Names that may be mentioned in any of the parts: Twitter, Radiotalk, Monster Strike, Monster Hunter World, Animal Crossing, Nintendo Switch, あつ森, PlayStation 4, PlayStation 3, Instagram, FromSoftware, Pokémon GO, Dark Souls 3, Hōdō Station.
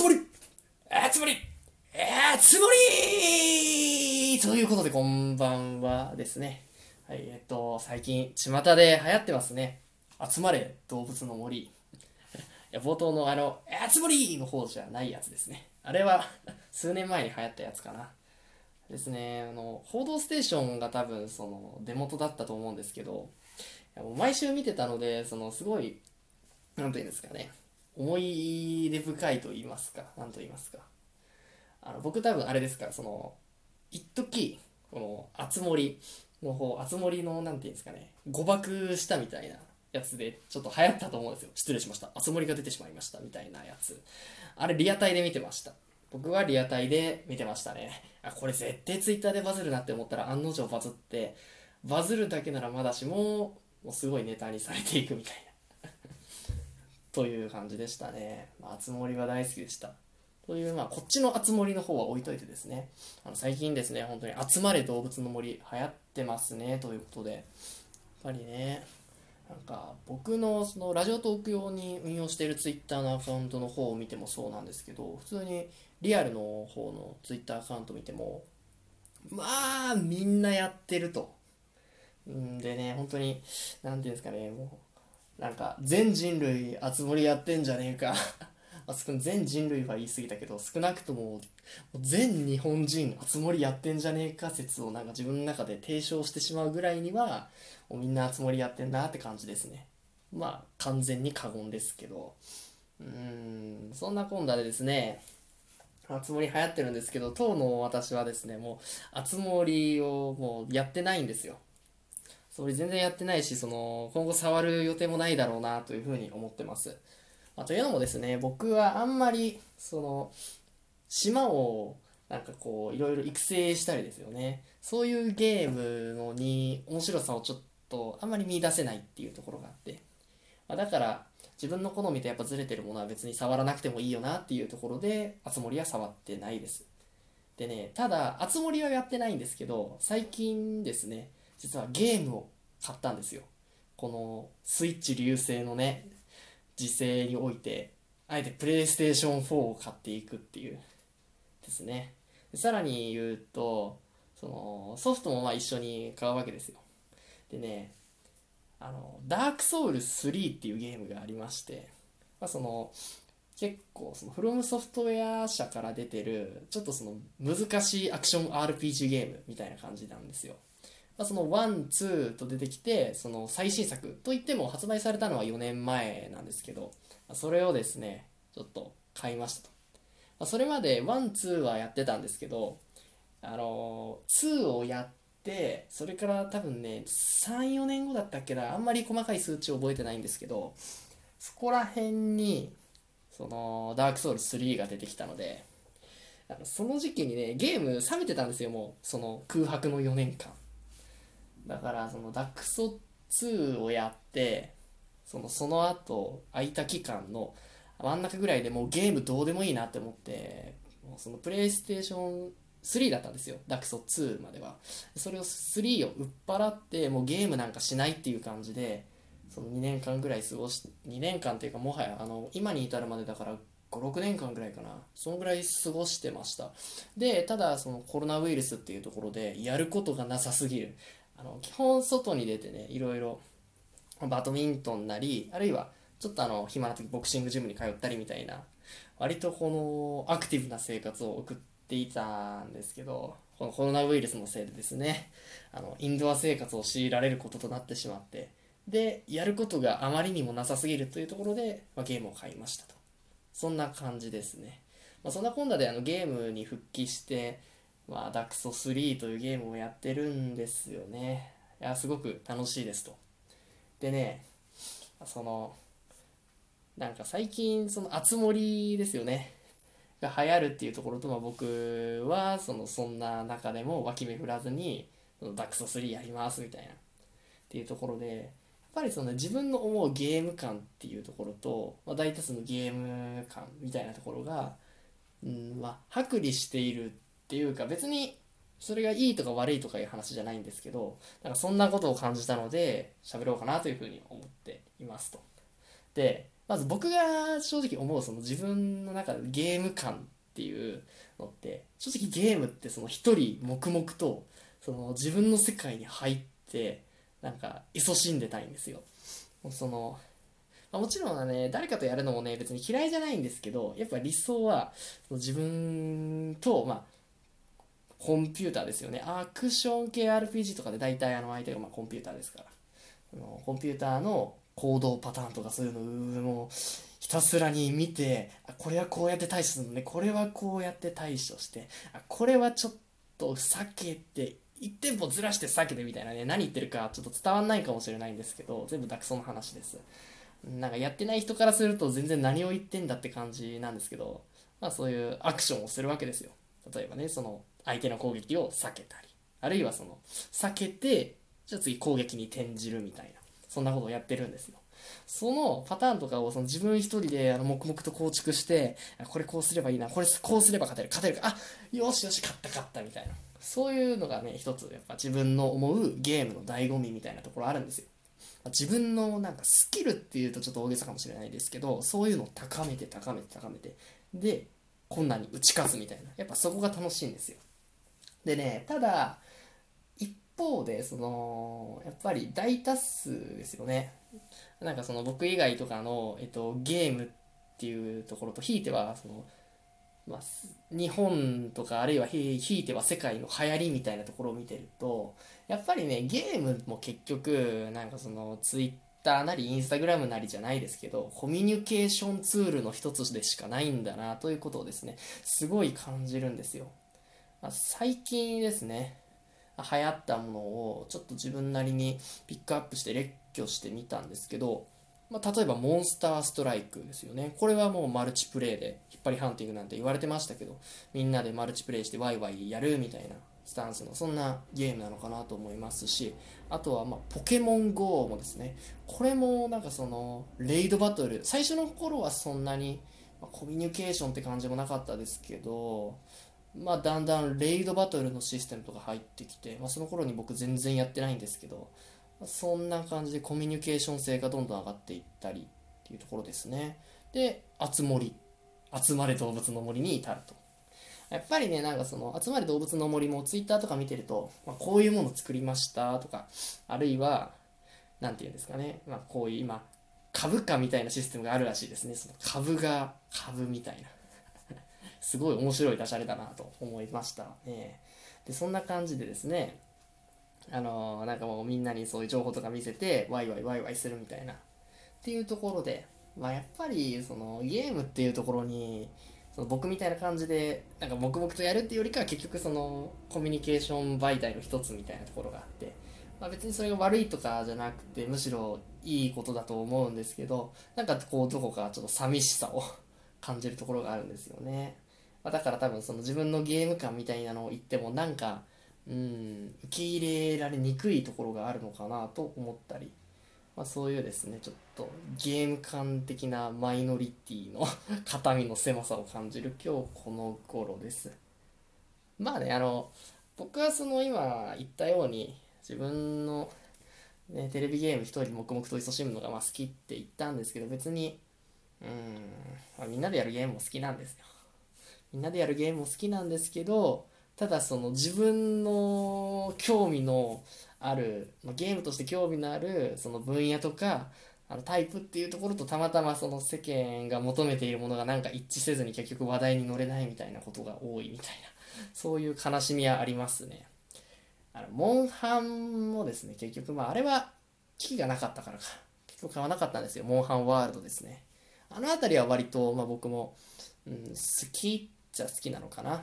つもりということで、こんばんはですね。はい、最近、巷で流行ってますね。集まれ、動物の森。いや、冒頭のつもりの方じゃないやつですね。あれは、数年前に流行ったやつかな。ですね、報道ステーションが多分、出元だったと思うんですけど、毎週見てたので、すごい、なんというんですかね、思い出深いと言いますか、なんと言いますか。僕多分あれですから、一時、あつ森の方、あつ森の、なんて言うんですかね、誤爆したみたいなやつで、ちょっと流行ったと思うんですよ。失礼しました。あつ森が出てしまいました、みたいなやつ。あれ、リアタイで見てました。僕はリアタイで見てましたね。あ、これ絶対ツイッターでバズるなって思ったら、案の定バズって、バズるだけならまだしも、もうすごいネタにされていくみたいな。という感じでしたね。まあ、あつ森は大好きでした。という、まあ、こっちのあつ森の方は置いといてですね、最近ですね、本当に集まれ動物の森流行ってますね、ということで。やっぱりね、なんか、僕のラジオトーク用に運用しているツイッターのアカウントの方を見てもそうなんですけど、普通にリアルの方のツイッターアカウント見ても、まあ、みんなやってると。んでね、本当に、なんていうんですかね、もう、なんか全人類あつ森やってんじゃねえか全人類は言い過ぎたけど、少なくとも全日本人あつ森やってんじゃねえか説をなんか自分の中で提唱してしまうぐらいにはみんなあつ森やってんなって感じですね。まあ完全に過言ですけど、そんなこんなでですね、あつ森流行ってるんですけど、当の私はですね、もうあつ森をもうやってないんですよ。それ全然やってないし、今後触る予定もないだろうなというふうに思ってます。というのもですね、僕はあんまり島をなんかこういろいろ育成したりですよね、そういうゲームのに面白さをちょっとあんまり見出せないっていうところがあって、だから自分の好みとやっぱずれてるものは別に触らなくてもいいよなっていうところで、あつ森は触ってないです。でね、ただあつ森はやってないんですけど、最近ですね、実はゲームを買ったんですよ。このスイッチ流星のね、時勢において、あえてプレイステーション4を買っていくっていうですね。でさらに言うと、ソフトもまあ一緒に買うわけですよ。でね、ダークソウル3っていうゲームがありまして、まあ、結構フロムソフトウェア社から出てる、ちょっと難しいアクション RPG ゲームみたいな感じなんですよ。1、2と出てきて、最新作といっても発売されたのは4年前なんですけど、それをですね、ちょっと買いましたと。それまで1、2はやってたんですけど、2をやって、それから多分ね、3、4年後だったっけな、あんまり細かい数値を覚えてないんですけど、そこら辺に、ダークソウル3が出てきたので、その時期にね、ゲーム冷めてたんですよ、もう、空白の4年間。だからダクソ2をやってその後空いた期間の真ん中ぐらいでもうゲームどうでもいいなって思って、プレイステーション3だったんですよ、ダクソ2までは。それを3を売っ払って、もうゲームなんかしないっていう感じで2年間ぐらい2年間というか、もはや今に至るまでだから5、6年間ぐらいかな、そのぐらい過ごしてました。でただコロナウイルスっていうところでやることがなさすぎる、基本外に出てね、いろいろバドミントンなり、あるいはちょっと暇な時ボクシングジムに通ったりみたいな、割とアクティブな生活を送っていたんですけど、このコロナウイルスのせいでですね、インドア生活を強いられることとなってしまって、でやることがあまりにもなさすぎるというところで、ゲームを買いましたと。そんな感じですね。そんなこんなでゲームに復帰して、ダクソ3というゲームをやってるんですよね。いや、すごく楽しいですと。でね、なんか最近、あつ森ですよね、が流行るっていうところと、僕は、そんな中でも脇目振らずに、ダクソ3やりますみたいな、っていうところで、やっぱり自分の思うゲーム感っていうところと、大多数のゲーム感みたいなところが、剥離しているっていうか、別にそれがいいとか悪いとかいう話じゃないんですけど、なんかそんなことを感じたので喋ろうかなというふうに思っていますと。で、まず僕が正直思うその自分の中でゲーム感っていうのって、正直ゲームってその一人黙々とその自分の世界に入ってなんか勤しんでたいんですよ。そのもちろんね、誰かとやるのもね別に嫌いじゃないんですけど、やっぱ理想は自分と、まあコンピューターですよね。アクション系 RPG とかで大体相手がまあコンピューターですから、コンピューターの行動パターンとかそういうのをもうひたすらに見て、これはこうやって対処するのね、これはこうやって対処して、これはちょっと避けて1テンポずらして避けてみたいなね、何言ってるかちょっと伝わんないかもしれないんですけど、全部ダクソの話です。なんかやってない人からすると全然何を言ってんだって感じなんですけど、まあそういうアクションをするわけですよ。例えばね、その相手の攻撃を避けたり、あるいはその避けてじゃあ次攻撃に転じるみたいな、そんなことをやってるんですよ。そのパターンとかをその自分一人で黙々と構築して、これこうすればいいな、これこうすれば勝てるか、よしよし勝ったみたいな、そういうのがね一つやっぱ自分の思うゲームの醍醐味みたいなところあるんですよ。自分のなんかスキルっていうとちょっと大げさかもしれないですけど、そういうのを高めてでこんなに打ち勝つみたいな、やっぱそこが楽しいんですよ。でね、ただ一方でそのやっぱり大多数ですよね。なんかその僕以外とかの、ゲームっていうところと、ひいてはその、まあ、日本とかあるいはひいては世界の流行りみたいなところを見てると、やっぱりねゲームも結局なんかそのTwitterなりインスタグラムなりじゃないですけど、コミュニケーションツールの一つでしかないんだなということをですねすごい感じるんですよ。最近ですね流行ったものをちょっと自分なりにピックアップして列挙してみたんですけど、例えばモンスターストライクですよね。これはもうマルチプレイで引っ張りハンティングなんて言われてましたけど、みんなでマルチプレイしてワイワイやるみたいなスタンスのそんなゲームなのかなと思いますし、あとはポケモン GO もですね、これもなんかそのレイドバトル、最初の頃はそんなにコミュニケーションって感じもなかったですけど、だんだんレイドバトルのシステムとか入ってきて、その頃に僕全然やってないんですけど、そんな感じでコミュニケーション性がどんどん上がっていったりっていうところですね。で、集まれ動物の森に至ると、やっぱりねなんかその集まれ動物の森もツイッターとか見てると、こういうもの作りましたとか、あるいはなんていうんですかね、こういう今株価みたいなシステムがあるらしいですね。その株が株みたいなすごい面白いダジャレだなと思いましたね。でそんな感じでですね、なんかもうみんなにそういう情報とか見せてワイワイするみたいなっていうところで、やっぱりそのゲームっていうところにその僕みたいな感じでなんか黙々とやるっていうよりかは、結局そのコミュニケーション媒体の一つみたいなところがあって、別にそれが悪いとかじゃなくてむしろいいことだと思うんですけど、なんかこうどこかちょっと寂しさを感じるところがあるんですよね。だから多分その自分のゲーム感みたいなのを言ってもなんか受け入れられにくいところがあるのかなと思ったり、そういうですねちょっとゲーム感的なマイノリティの肩身の狭さを感じる今日この頃です。僕はその今言ったように自分の、テレビゲーム一人黙々と勤しむのが好きって言ったんですけど、別にみんなでやるゲームも好きなんですよ。みんなでやるゲームも好きなんですけど、ただその自分の興味のある、ゲームとして興味のあるその分野とかタイプっていうところと、たまたまその世間が求めているものがなんか一致せずに結局話題に乗れないみたいなことが多いみたいな、そういう悲しみはありますね。モンハンもですね結局あれは機がなかったからか結構買わなかったんですよ。モンハンワールドですね。あの辺りは割と僕も好きっちゃ好きなのかな。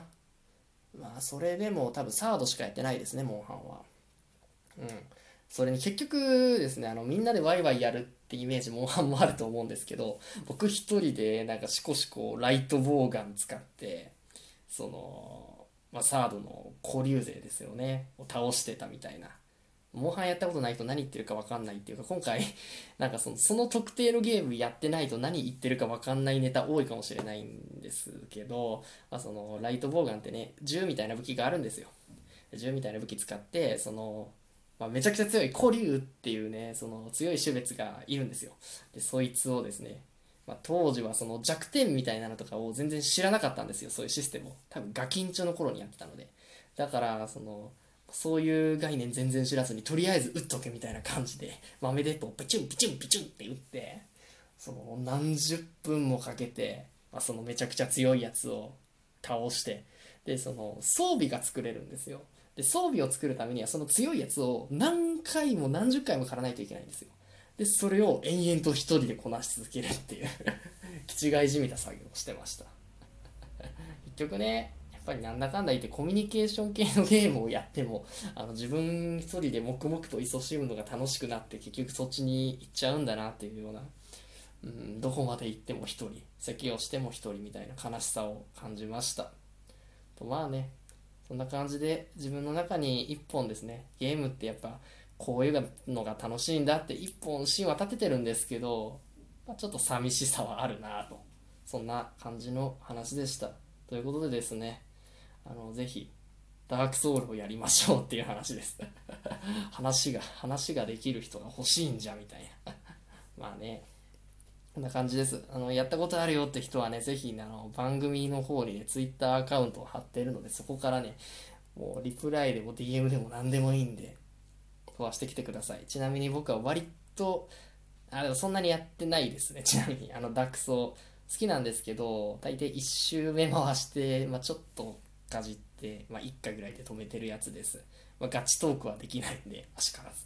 それでも多分サードしかやってないですね、モンハンは。それに結局ですね、みんなでワイワイやるってイメージモンハンもあると思うんですけど、僕一人でなんかシコシコライトボウガン使ってその、サードの古竜勢ですよねを倒してたみたいな。モンハンやったことないと何言ってるか分かんないっていうか、今回なんかその特定のゲームやってないと何言ってるか分かんないネタ多いかもしれないんですけど、そのライトボウガンってね銃みたいな武器があるんですよ。銃みたいな武器使ってその、めちゃくちゃ強い古竜っていうねその強い種別がいるんですよ。でそいつをですねまあ、当時はその弱点みたいなのとかを全然知らなかったんですよ、そういうシステムを。多分ガキンチョの頃にやってたので。だからそういう概念全然知らずに、とりあえず打っとけみたいな感じで豆鉄砲をピチュンピチュンピチュンって打って、その何十分もかけて、まあ、そのめちゃくちゃ強いやつを倒して、でその装備が作れるんですよ。で装備を作るためにはその強いやつを何回も何十回も狩らないといけないんですよ。でそれを延々と一人でこなし続けるっていう気違いじみた作業をしてました結局ね、やっぱりなんだかんだ言ってコミュニケーション系のゲームをやっても、自分一人で黙々と勤しむのが楽しくなって、結局そっちに行っちゃうんだなっていうような、どこまで行っても一人、咳をしても一人みたいな悲しさを感じましたと。まあね、そんな感じで自分の中に一本ですね、ゲームってやっぱこういうのが楽しいんだって一本芯は立ててるんですけど、まあ、ちょっと寂しさはあるなと、そんな感じの話でしたということでですね、ぜひダークソウルをやりましょうっていう話です話ができる人が欲しいんじゃみたいなまあね、こんな感じです。やったことあるよって人はね、ぜひ番組の方にね、ツイッターアカウントを貼っているので、そこからね、もうリプライでも DM でも何でもいいんで飛ばしてきてください。ちなみに僕は割とでもそんなにやってないですね。ちなみにダークソウ好きなんですけど、大体1周目回して、まあ、ちょっとかじって、まあ、1回ぐらいで止めてるやつです、まあ、ガチトークはできないんであしからず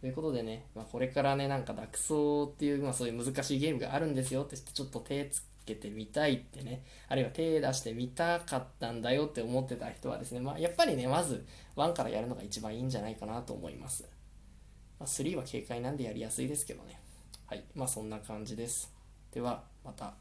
ということでね、まあ、これからね、なんかダークソウっていう、まあ、そういう難しいゲームがあるんですよって、ちょっと手つけてみたいってね、あるいは手出してみたかったんだよって思ってた人はですね、まあ、やっぱりね、まず1からやるのが一番いいんじゃないかなと思います、まあ、3は軽快なんでやりやすいですけどね。はい、まあそんな感じです。ではまた。